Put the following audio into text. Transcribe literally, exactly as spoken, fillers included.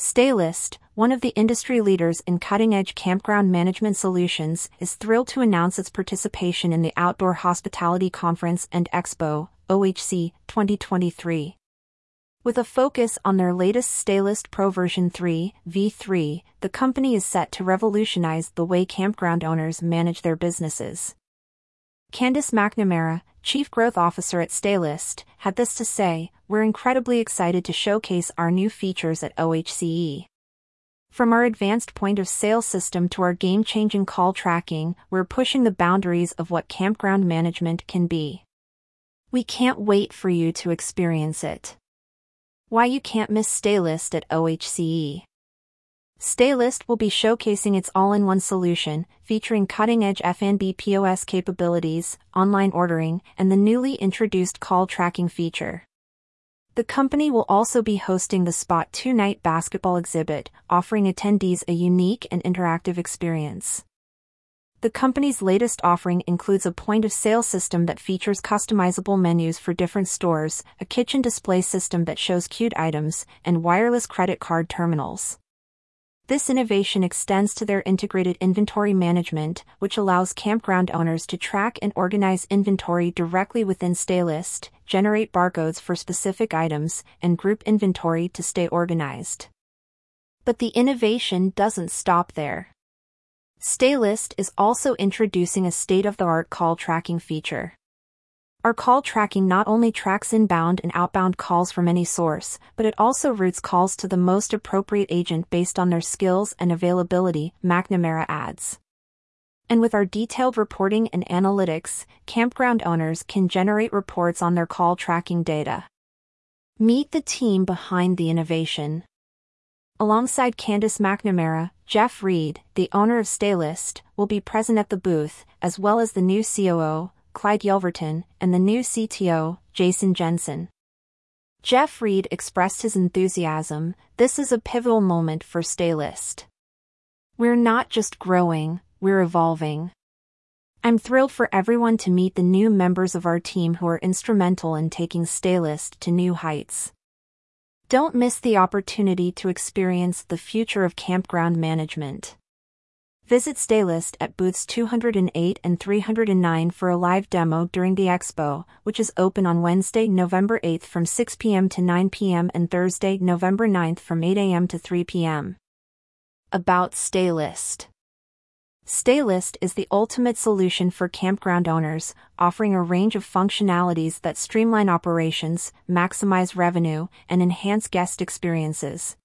Staylist, one of the industry leaders in cutting-edge campground management solutions, is thrilled to announce its participation in the Outdoor Hospitality Conference and Expo, O H C E twenty twenty-three. With a focus on their latest Staylist Pro Version three v three, the company is set to revolutionize the way campground owners manage their businesses. Candice McNamara, Chief Growth Officer at Staylist, had this to say: "We're incredibly excited to showcase our new features at O H C E. From our advanced point-of-sale system to our game-changing call tracking, we're pushing the boundaries of what campground management can be. We can't wait for you to experience it." Why you can't miss Staylist at O H C E. Staylist will be showcasing its all-in-one solution, featuring cutting-edge F and B P O S capabilities, online ordering, and the newly introduced call tracking feature. The company will also be hosting the Spot two night basketball exhibit, offering attendees a unique and interactive experience. The company's latest offering includes a point-of-sale system that features customizable menus for different stores, a kitchen display system that shows queued items, and wireless credit card terminals. This innovation extends to their integrated inventory management, which allows campground owners to track and organize inventory directly within Staylist, generate barcodes for specific items, and group inventory to stay organized. But the innovation doesn't stop there. Staylist is also introducing a state-of-the-art call tracking feature. "Our call tracking not only tracks inbound and outbound calls from any source, but it also routes calls to the most appropriate agent based on their skills and availability," McNamara adds. "And with our detailed reporting and analytics, campground owners can generate reports on their call tracking data." Meet the team behind the innovation. Alongside Candice McNamara, Jeff Reed, the owner of Staylist, will be present at the booth, as well as the new C O O, Clyde Yelverton, and the new C T O, Jason Jensen. Jeff Reed expressed his enthusiasm: "This is a pivotal moment for Staylist. We're not just growing, we're evolving. I'm thrilled for everyone to meet the new members of our team who are instrumental in taking Staylist to new heights." Don't miss the opportunity to experience the future of campground management. Visit Staylist at booths two hundred eight and three hundred nine for a live demo during the expo, which is open on Wednesday, November eighth from six p m to nine p m and Thursday, November ninth from eight a m to three p m About Staylist. Staylist is the ultimate solution for campground owners, offering a range of functionalities that streamline operations, maximize revenue, and enhance guest experiences.